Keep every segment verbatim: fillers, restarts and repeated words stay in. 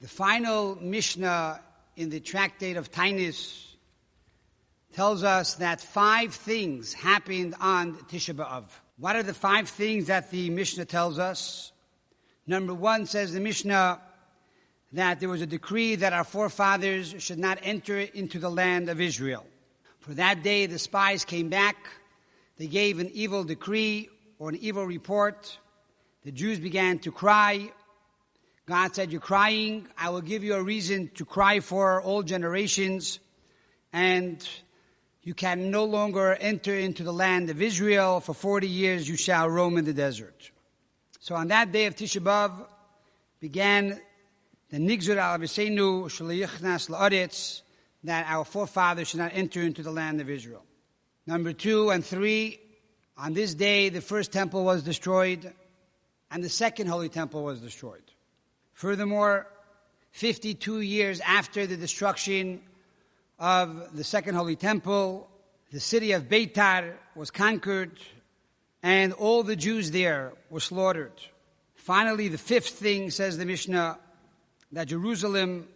The final Mishnah in the Tractate of Ta'anis tells us that five things happened on Tisha B'Av. What are the five things that the Mishnah tells us? Number one, says the Mishnah, that there was a decree that our forefathers should not enter into the land of Israel. For that day, the spies came back. They gave an evil decree or an evil report. The Jews began to cry. God said, "You're crying. I will give you a reason to cry for all generations. And you can no longer enter into the land of Israel. For forty years you shall roam in the desert." So on that day of Tisha B'Av began the nigzur al aviseinu shaliyichnas la'aretz, that our forefathers should not enter into the land of Israel. Number two and three, on this day the first temple was destroyed, and the second holy temple was destroyed. Furthermore, fifty-two years after the destruction of the second holy temple, the city of Beitar was conquered, and all the Jews there were slaughtered. Finally, the fifth thing, says the Mishnah, that Jerusalem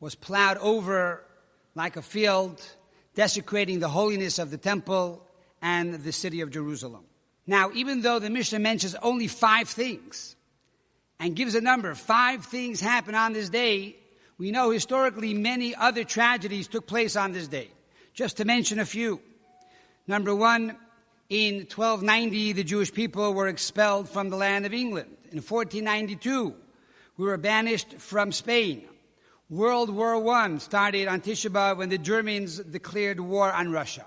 was plowed over like a field, desecrating the holiness of the temple and the city of Jerusalem. Now, even though the Mishnah mentions only five things and gives a number, five things happened on this day, we know historically many other tragedies took place on this day. Just to mention a few. Number one, in twelve ninety, the Jewish people were expelled from the land of England. In fourteen ninety-two, we were banished from Spain. World War One started on Tisha B'Av when the Germans declared war on Russia.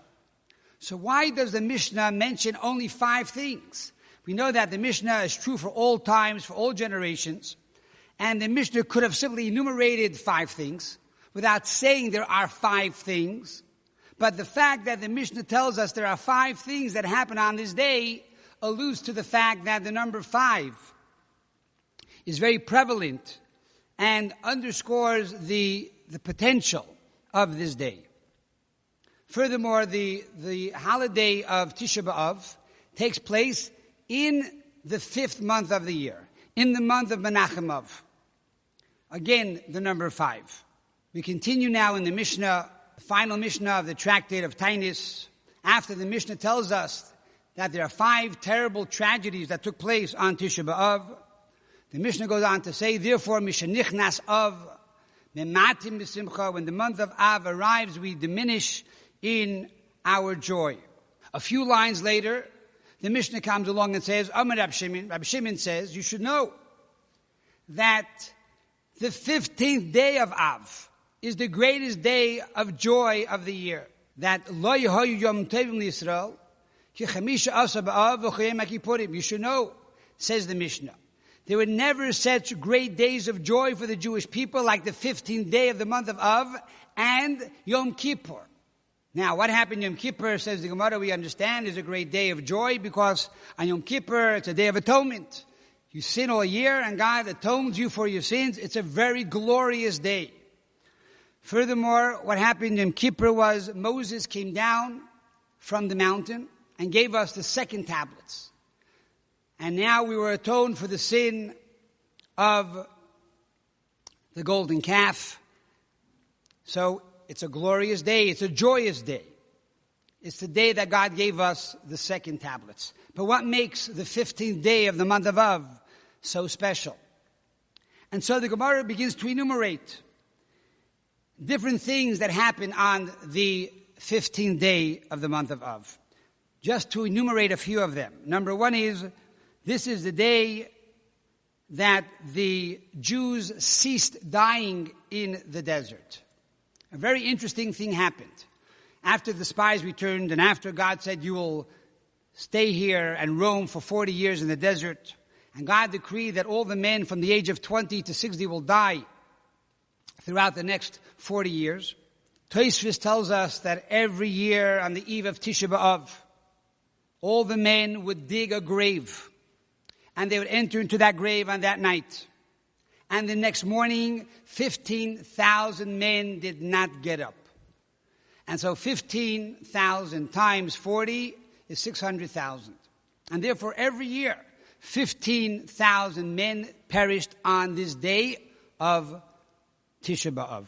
So why does the Mishnah mention only five things? We know that the Mishnah is true for all times, for all generations. And the Mishnah could have simply enumerated five things without saying there are five things. But the fact that the Mishnah tells us there are five things that happen on this day alludes to the fact that the number five is very prevalent and underscores the the potential of this day. Furthermore, the, the holiday of Tisha B'Av takes place in the fifth month of the year, in the month of Menachem Av. Again, the number five. We continue now in the Mishnah, the final Mishnah of the Tractate of Ta'anis. After the Mishnah tells us that there are five terrible tragedies that took place on Tisha B'Av, the Mishnah goes on to say, "Therefore, mishenichnas av mematim b'simcha." When the month of Av arrives, we diminish in our joy. A few lines later, the Mishnah comes along and says, "Amar Rab Shimon." Rab Shimon says, "You should know that the fifteenth day of Av is the greatest day of joy of the year. That lo yehoyu yom tovim l'Yisrael ki chamisha asar b'av v'chayim haKippurim." You should know, says the Mishnah, there were never such great days of joy for the Jewish people like the fifteenth day of the month of Av and Yom Kippur. Now, what happened Yom Kippur, says the Gemara, we understand, is a great day of joy because on Yom Kippur, it's a day of atonement. You sin all year and God atones you for your sins. It's a very glorious day. Furthermore, what happened Yom Kippur was Moses came down from the mountain and gave us the second tablets. And now we were atoned for the sin of the golden calf. So it's a glorious day. It's a joyous day. It's the day that God gave us the second tablets. But what makes the fifteenth day of the month of Av so special? And so the Gemara begins to enumerate different things that happen on the fifteenth day of the month of Av. Just to enumerate a few of them. Number one is, this is the day that the Jews ceased dying in the desert. A very interesting thing happened. After the spies returned and after God said, "You will stay here and roam for forty years in the desert," and God decreed that all the men from the age of twenty to sixty will die throughout the next forty years. Tosfis tells us that every year on the eve of Tisha B'Av, all the men would dig a grave. And they would enter into that grave on that night. And the next morning, fifteen thousand men did not get up. And so fifteen thousand times forty is six hundred thousand. And therefore every year, fifteen thousand men perished on this day of Tisha B'Av.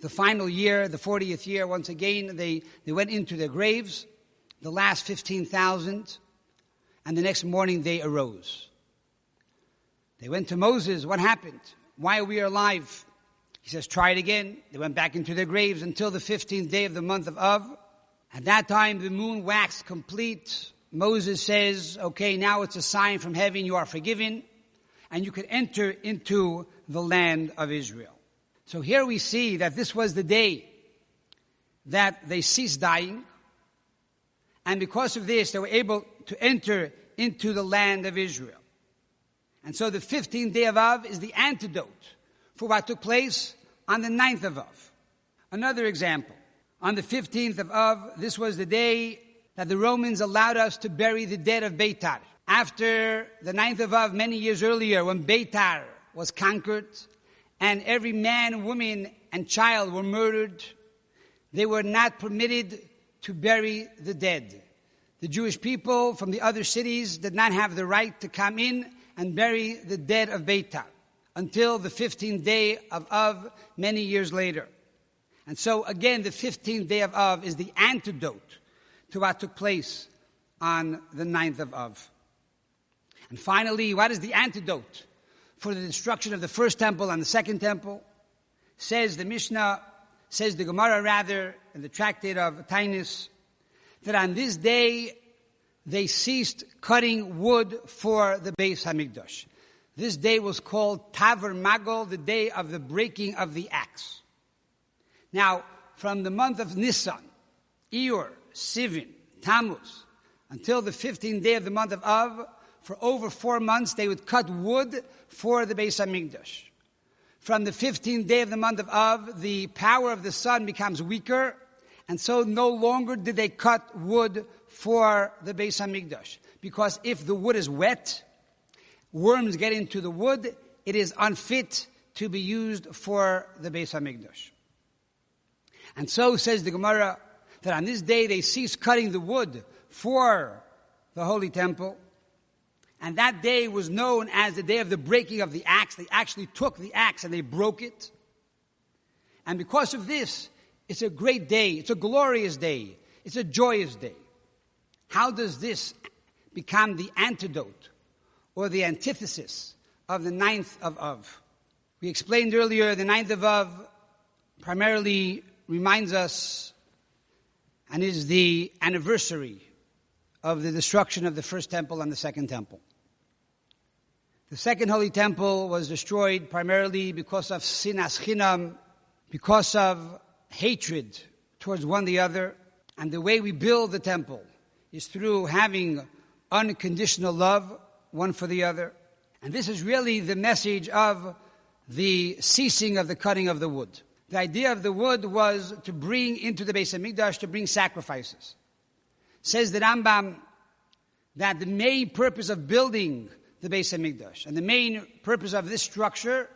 The final year, the fortieth year, once again, they, they went into their graves, the last fifteen thousand, and the next morning they arose. They went to Moses. What happened? Why are we alive? He says, try it again. They went back into their graves until the fifteenth day of the month of Av. At that time, the moon waxed complete. Moses says, okay, now it's a sign from heaven, you are forgiven, and you can enter into the land of Israel. So here we see that this was the day that they ceased dying, and because of this, they were able to enter into the land of Israel. And so the fifteenth day of Av is the antidote for what took place on the ninth of Av. Another example, on the fifteenth of Av, this was the day that the Romans allowed us to bury the dead of Beitar. After the ninth of Av, many years earlier, when Beitar was conquered, and every man, woman, and child were murdered, they were not permitted to bury the dead. The Jewish people from the other cities did not have the right to come in and bury the dead of Beitar until the fifteenth day of Av, many years later. And so, again, the fifteenth day of Av is the antidote to what took place on the ninth of Av. And finally, what is the antidote for the destruction of the first temple and the second temple? Says the Mishnah, says the Gemara rather, in the Tractate of Ta'anis, that on this day they ceased cutting wood for the Beis Hamikdash. This day was called Tavar Magol, the day of the breaking of the axe. Now, from the month of Nisan, Iyur, Sivan, Tammuz, until the fifteenth day of the month of Av, for over four months they would cut wood for the Beis HaMikdash. From the fifteenth day of the month of Av, the power of the sun becomes weaker, and so no longer did they cut wood for the Beis HaMikdash. Because if the wood is wet, worms get into the wood, it is unfit to be used for the Beis HaMikdash. And so, says the Gemara, that on this day they ceased cutting the wood for the Holy Temple. And that day was known as the day of the breaking of the axe. They actually took the axe and they broke it. And because of this, it's a great day. It's a glorious day. It's a joyous day. How does this become the antidote or the antithesis of the ninth of Av? We explained earlier the ninth of Av primarily reminds us and is the anniversary of the destruction of the first temple and the second temple. The second holy temple was destroyed primarily because of sinas chinam, because of hatred towards one the other. And the way we build the temple is through having unconditional love one for the other. And this is really the message of the ceasing of the cutting of the wood. The idea of the wood was to bring into the Beis HaMikdash, to bring sacrifices. Says the Rambam that the main purpose of building the Beis HaMikdash and the main purpose of this structure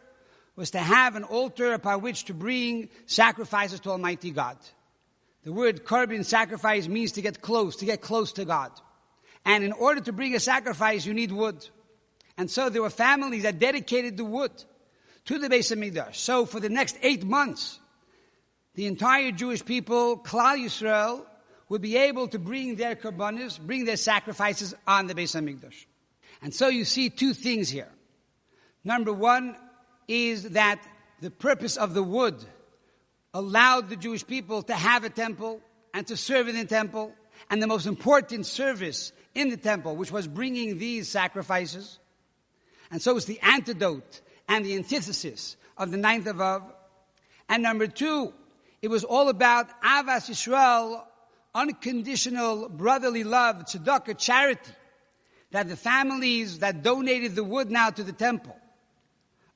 was to have an altar upon which to bring sacrifices to Almighty God. The word korban, sacrifice, means to get close, to get close to God. And in order to bring a sacrifice, you need wood. And so there were families that dedicated the wood to the Beis HaMikdash. So for the next eight months, the entire Jewish people, Klal Yisrael, would be able to bring their korbanos, bring their sacrifices on the Beis HaMikdash. And so you see two things here. Number one is that the purpose of the wood allowed the Jewish people to have a temple and to serve in the temple, and the most important service in the temple, which was bringing these sacrifices. And so it's the antidote and the antithesis of the ninth of Av. And number two, it was all about Avas Yisrael, unconditional brotherly love, tzedakah, charity, that the families that donated the wood now to the temple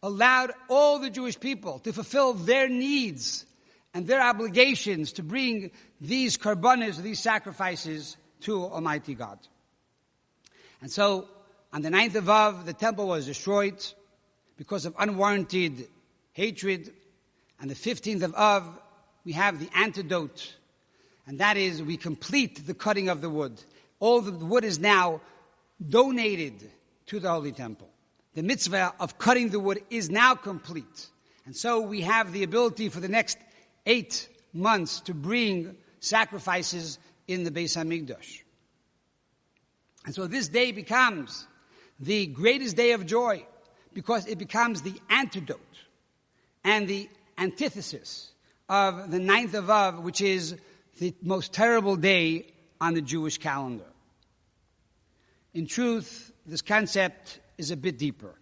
allowed all the Jewish people to fulfill their needs and their obligations to bring these korbanos, these sacrifices, to Almighty God. And so, on the ninth of Av, the temple was destroyed because of unwarranted hatred. And the fifteenth of Av, we have the antidote, and that is, we complete the cutting of the wood. All the wood is now donated to the Holy Temple. The mitzvah of cutting the wood is now complete. And so we have the ability for the next eight months to bring sacrifices in the Beis Hamikdash. And so this day becomes the greatest day of joy because it becomes the antidote and the antithesis of the ninth of Av, which is the most terrible day on the Jewish calendar. In truth, this concept is a bit deeper.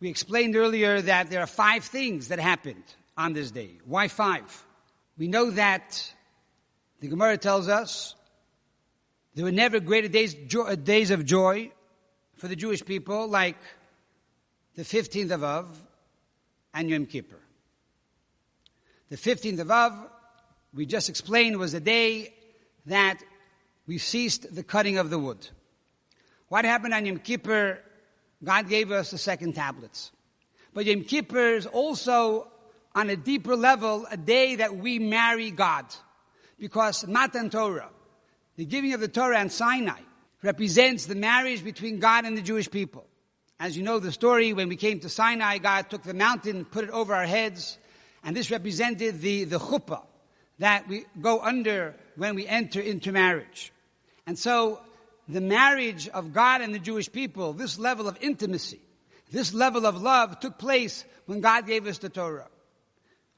We explained earlier that there are five things that happened on this day. Why five? We know that the Gemara tells us there were never greater days, jo- days of joy for the Jewish people like the fifteenth of Av and Yom Kippur. The fifteenth of Av, we just explained, was the day that we ceased the cutting of the wood. What happened on Yom Kippur? God gave us the second tablets. But Yom Kippur is also, on a deeper level, a day that we marry God. Because Matan Torah, the giving of the Torah on Sinai, represents the marriage between God and the Jewish people. As you know the story, when we came to Sinai, God took the mountain, put it over our heads, and this represented the, the chuppah that we go under when we enter into marriage. And so, the marriage of God and the Jewish people, this level of intimacy, this level of love took place when God gave us the Torah.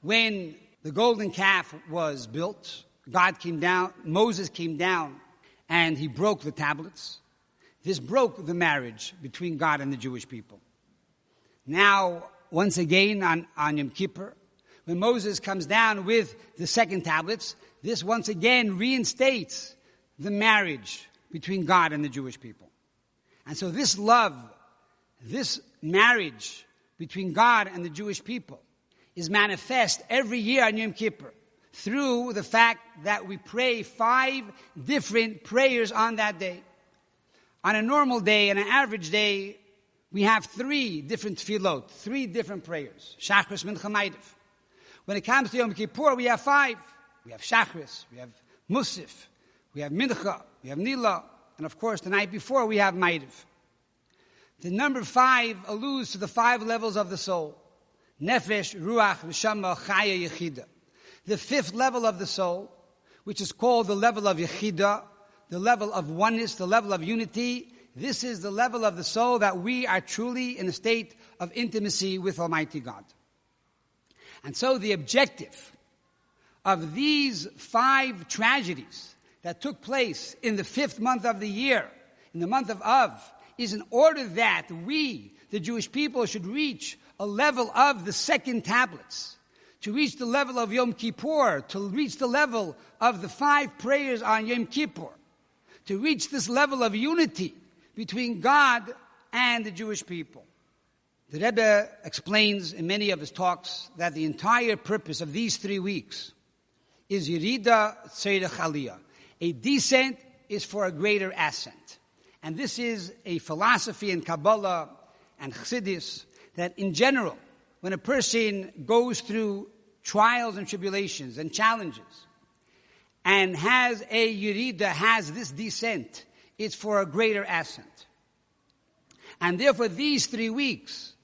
When the golden calf was built, God came down, Moses came down, and he broke the tablets. This broke the marriage between God and the Jewish people. Now, once again, on, on Yom Kippur, when Moses comes down with the second tablets, this once again reinstates the marriage between God and the Jewish people. And so this love, this marriage between God and the Jewish people is manifest every year on Yom Kippur through the fact that we pray five different prayers on that day. On a normal day, on an average day, we have three different tefillot, three different prayers. Shachris, Mincha, Maidiv. When it comes to Yom Kippur, we have five. We have Shachris, we have Musaf, we have Mincha, we have Nila, and of course the night before we have Maidiv. The number five alludes to the five levels of the soul. Nefesh, Ruach, Neshama, Chaya, Yechida. The fifth level of the soul, which is called the level of Yechida, the level of oneness, the level of unity, this is the level of the soul that we are truly in a state of intimacy with Almighty God. And so the objective of these five tragedies that took place in the fifth month of the year, in the month of Av, is in order that we, the Jewish people, should reach a level of the second tablets, to reach the level of Yom Kippur, to reach the level of the five prayers on Yom Kippur, to reach this level of unity between God and the Jewish people. The Rebbe explains in many of his talks that the entire purpose of these three weeks is Yerida Tzedech Aliyah. A descent is for a greater ascent. And this is a philosophy in Kabbalah and Chassidus that in general, when a person goes through trials and tribulations and challenges and has a yirida, has this descent, it's for a greater ascent. And therefore these three weeks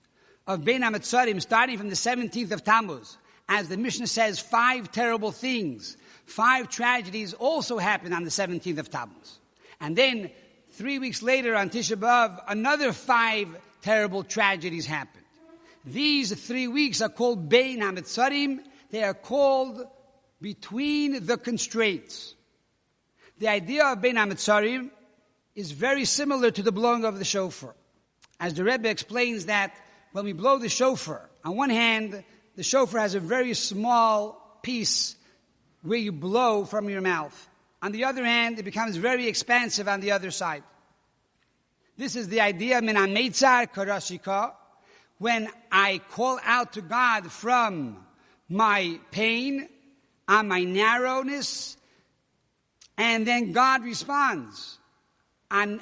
of Bein HaMetzarim, starting from the seventeenth of Tammuz, as the Mishnah says, five terrible things, five tragedies also happened on the seventeenth of Tammuz. And then, three weeks later on Tisha B'Av, another five terrible tragedies happened. These three weeks are called Bein HaMetzarim. They are called between the constraints. The idea of Bein HaMetzarim is very similar to the blowing of the shofar. As the Rebbe explains that when we blow the shofar, on one hand, the shofar has a very small piece where you blow from your mouth. On the other hand, it becomes very expansive on the other side. This is the idea, when I call out to God from my pain and my narrowness, and then God responds. God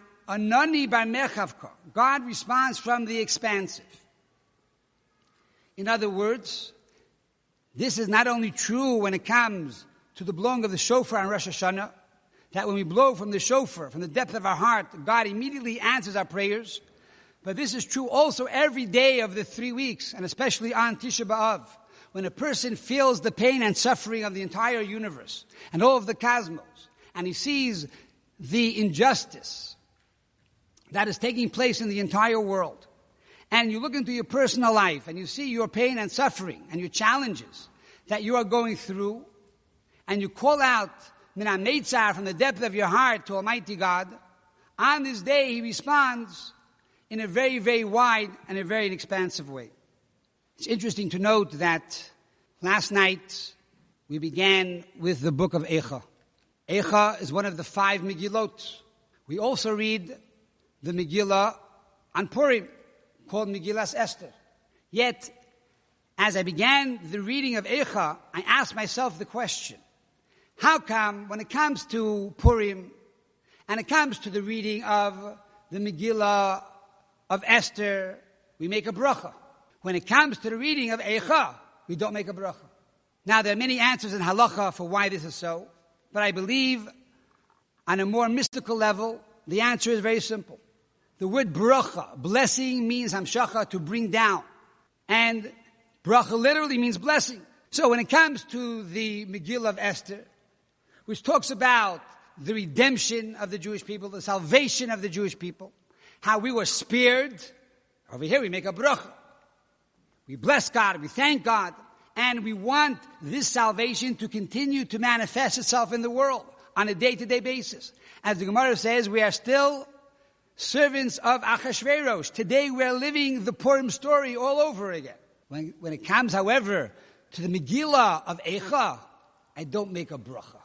responds from the expansive. In other words, this is not only true when it comes to the blowing of the shofar on Rosh Hashanah, that when we blow from the shofar, from the depth of our heart, God immediately answers our prayers. But this is true also every day of the three weeks, and especially on Tisha B'Av, when a person feels the pain and suffering of the entire universe and all of the cosmos, and he sees the injustice that is taking place in the entire world, and you look into your personal life and you see your pain and suffering and your challenges that you are going through, and you call out Min HaMetzarim from the depth of your heart to Almighty God, on this day He responds in a very, very wide and a very expansive way. It's interesting to note that last night we began with the book of Eicha. Eicha is one of the five Megillot. We also read the Megillah on Purim, called Megillah Esther. Yet, as I began the reading of Eicha, I asked myself the question, how come when it comes to Purim and it comes to the reading of the Megillah of Esther, we make a bracha? When it comes to the reading of Eicha, we don't make a bracha. Now, there are many answers in halacha for why this is so, but I believe on a more mystical level, the answer is very simple. The word bracha, blessing, means hamshacha, to bring down. And bracha literally means blessing. So when it comes to the Megillah of Esther, which talks about the redemption of the Jewish people, the salvation of the Jewish people, how we were spared, over here we make a bracha. We bless God, we thank God, and we want this salvation to continue to manifest itself in the world on a day-to-day basis. As the Gemara says, we are still servants of Achashverosh. Today we are living the Purim story all over again. When, when it comes, however, to the Megillah of Eicha, I don't make a bracha.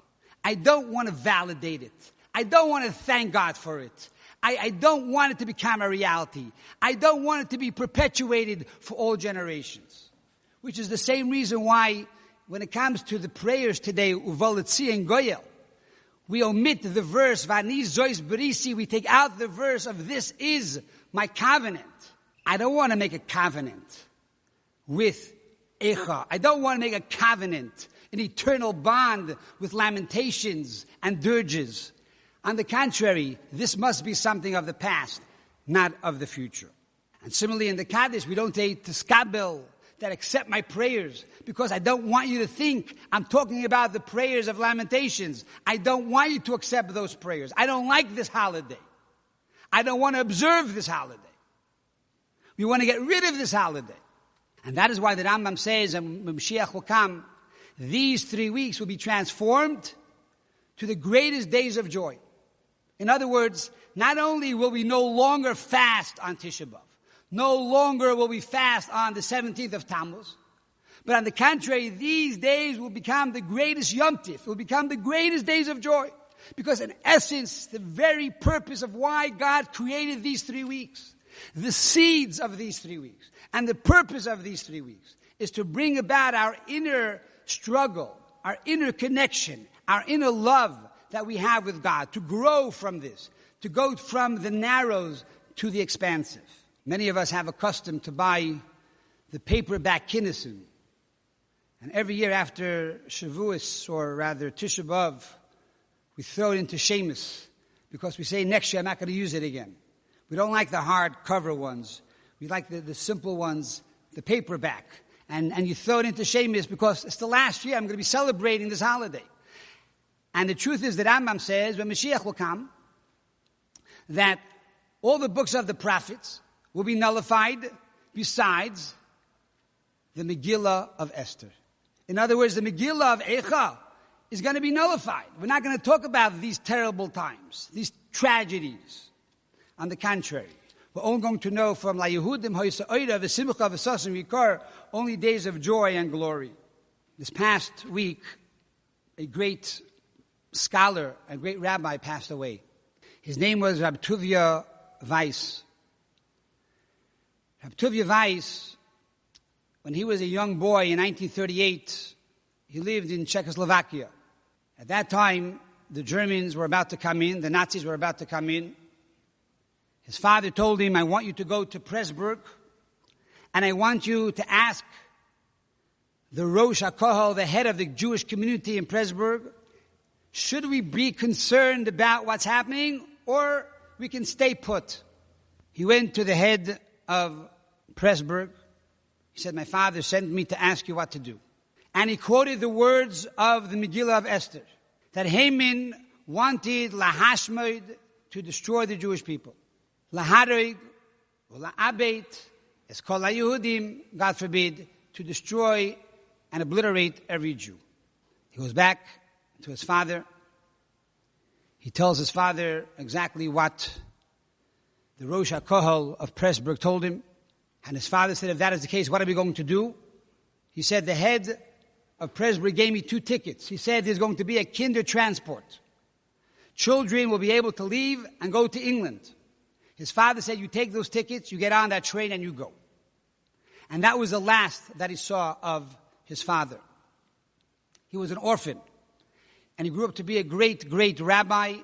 I don't want to validate it. I don't want to thank God for it. I, I don't want it to become a reality. I don't want it to be perpetuated for all generations. Which is the same reason why, when it comes to the prayers today, Uvaletzi and Goyel, we omit the verse, Vani Zois Berisi, we take out the verse of this is my covenant. I don't want to make a covenant with Eicha. I don't want to make a covenant, an eternal bond with lamentations and dirges. On the contrary, this must be something of the past, not of the future. And similarly in the Kaddish, we don't say Tiskabel, that accept my prayers, because I don't want you to think I'm talking about the prayers of lamentations. I don't want you to accept those prayers. I don't like this holiday. I don't want to observe this holiday. We want to get rid of this holiday. And that is why the Rambam says, and Mashiach will come, these three weeks will be transformed to the greatest days of joy. In other words, not only will we no longer fast on Tisha B'Av, no longer will we fast on the seventeenth of Tammuz, but on the contrary, these days will become the greatest Yom Tif, will become the greatest days of joy. Because in essence, the very purpose of why God created these three weeks, the seeds of these three weeks, and the purpose of these three weeks is to bring about our inner struggle, our inner connection, our inner love that we have with God, to grow from this, to go from the narrows to the expansive. Many of us have a custom to buy the paperback kinnisim. And every year after Shavuos, or rather Tisha B'Av, we throw it into Shemus, because we say, next year I'm not going to use it again. We don't like the hardcover ones. We like the, the simple ones, the paperback. And, and you throw it into Shemus because it's the last year I'm going to be celebrating this holiday. And the truth is that Rambam says, when Mashiach will come, that all the books of the prophets will be nullified besides the Megillah of Esther. In other words, the Megillah of Eicha is going to be nullified. We're not going to talk about these terrible times, these tragedies. On the contrary, we're all going to know from La Yehudim Hoysa Oida V'Simcha V'Sasim Rikar, only days of joy and glory. This past week, a great scholar, a great rabbi passed away. His name was Rab Tuvia Weiss. Rab Tuvia Weiss, when he was a young boy in nineteen thirty-eight, he lived in Czechoslovakia. At that time, the Germans were about to come in, the Nazis were about to come in. His father told him, I want you to go to Pressburg, and I want you to ask the Rosh Hakohol, the head of the Jewish community in Pressburg, should we be concerned about what's happening, or we can stay put? He went to the head of Pressburg. He said, my father sent me to ask you what to do. And he quoted the words of the Megillah of Esther, that Haman wanted lahashmid to destroy the Jewish people. Laharig, or la'abeit, it's called la'yehudim, God forbid, to destroy and obliterate every Jew. He goes back to his father. He tells his father exactly what the Rosh Hakohol of Pressburg told him. And his father said, if that is the case, what are we going to do? He said, the head of Pressburg gave me two tickets. He said there's going to be a Kinder transport. Children will be able to leave and go to England. His father said, you take those tickets, you get on that train, and you go. And that was the last that he saw of his father. He was an orphan. And he grew up to be a great, great rabbi.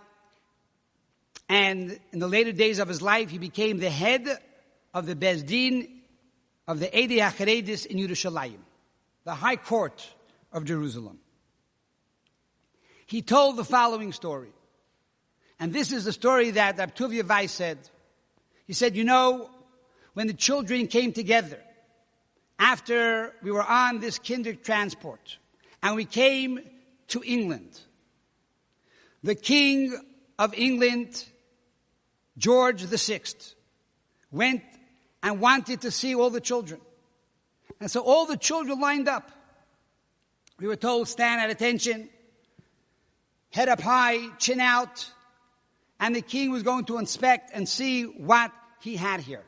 And in the later days of his life, he became the head of the Beis Din of the Eidei HaCharedis in Yerushalayim, the high court of Jerusalem. He told the following story. And this is the story that Rab Tuvia Weiss said. He said, you know, when the children came together, after we were on this Kinder transport, and we came to England, the king of England, George the Sixth, went and wanted to see all the children. And so all the children lined up. We were told, stand at attention, head up high, chin out. And the king was going to inspect and see what he had here.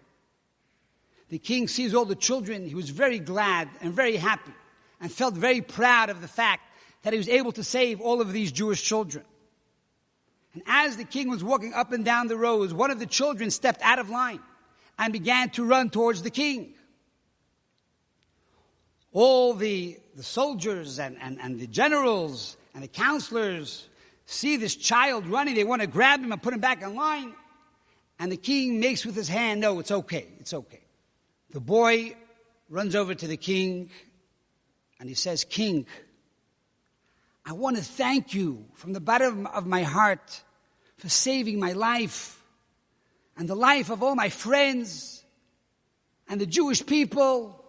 The king sees all the children. He was very glad and very happy and felt very proud of the fact that he was able to save all of these Jewish children. And as the king was walking up and down the rows, one of the children stepped out of line and began to run towards the king. All the, the soldiers and, and, and the generals and the counselors see this child running. They want to grab him and put him back in line. And the king makes with his hand, no, it's okay, it's okay. The boy runs over to the king and he says, King, I want to thank you from the bottom of my heart for saving my life and the life of all my friends and the Jewish people.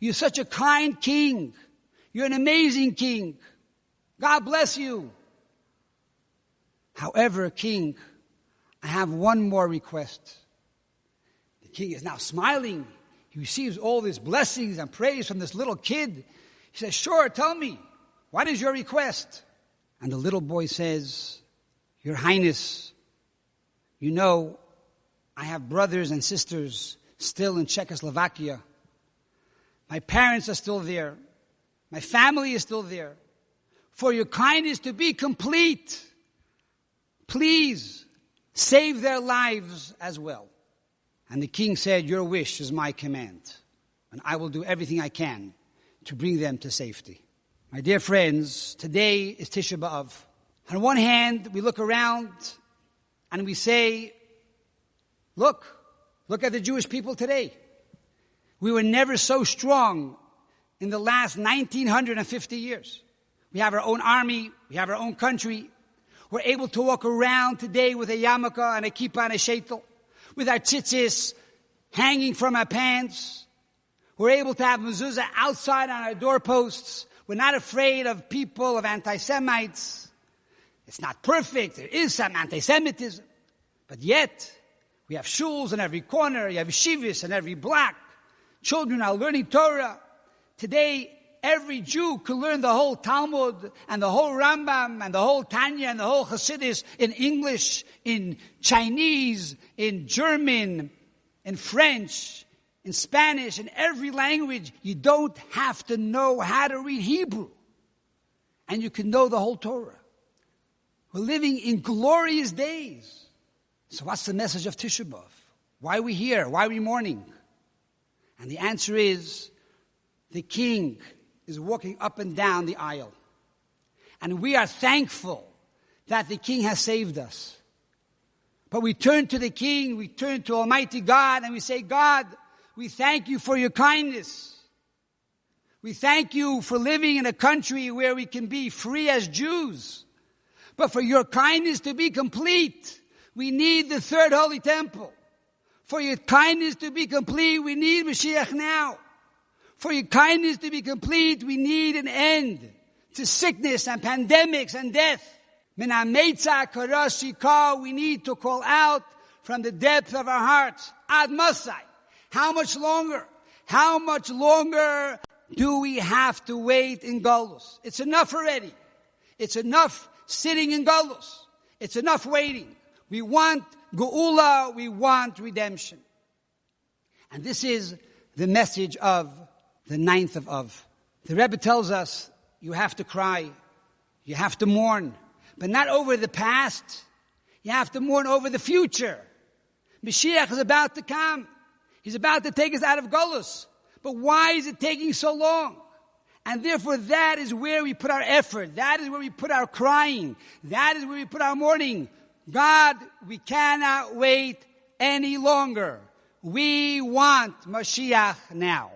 You're such a kind king. You're an amazing king. God bless you. However, King, I have one more request. The king is now smiling. He receives all these blessings and praise from this little kid. He says, sure, tell me, what is your request? And the little boy says, Your Highness, you know, I have brothers and sisters still in Czechoslovakia. My parents are still there. My family is still there. For your kindness to be complete, please save their lives as well. And the king said, Your wish is my command, and I will do everything I can to bring them to safety. My dear friends, today is Tisha B'Av. On one hand, we look around and we say, look, look at the Jewish people today. We were never so strong in the last nineteen fifty years. We have our own army, we have our own country. We're able to walk around today with a yarmulke and a kippah and a sheitel, with our tzitzis hanging from our pants. We're able to have mezuzah outside on our doorposts. We're not afraid of people, of anti-Semites. It's not perfect. There is some anti-Semitism. But yet, we have shuls in every corner. You have yeshivas in every block. Children are learning Torah. Today, every Jew could learn the whole Talmud and the whole Rambam and the whole Tanya and the whole Chassidus in English, in Chinese, in German, in French, in Spanish, in every language. You don't have to know how to read Hebrew. And you can know the whole Torah. We're living in glorious days. So what's the message of Tisha B'Av? Why are we here? Why are we mourning? And the answer is, the king is walking up and down the aisle. And we are thankful that the king has saved us. But we turn to the king, we turn to Almighty God, and we say, God, we thank you for your kindness. We thank you for living in a country where we can be free as Jews. But for your kindness to be complete, we need the third holy temple. For your kindness to be complete, we need Mashiach now. For your kindness to be complete, we need an end to sickness and pandemics and death. Min hametzah karashika, we need to call out from the depth of our hearts. Ad masai. How much longer? How much longer do we have to wait in Golus? It's enough already. It's enough sitting in Golus. It's enough waiting. We want Geula, we want redemption. And this is the message of the ninth of Av. The Rebbe tells us, you have to cry, you have to mourn, but not over the past, you have to mourn over the future. Mashiach is about to come. He's about to take us out of Golus. But why is it taking so long? And therefore that is where we put our effort. That is where we put our crying. That is where we put our mourning. God, we cannot wait any longer. We want Mashiach now.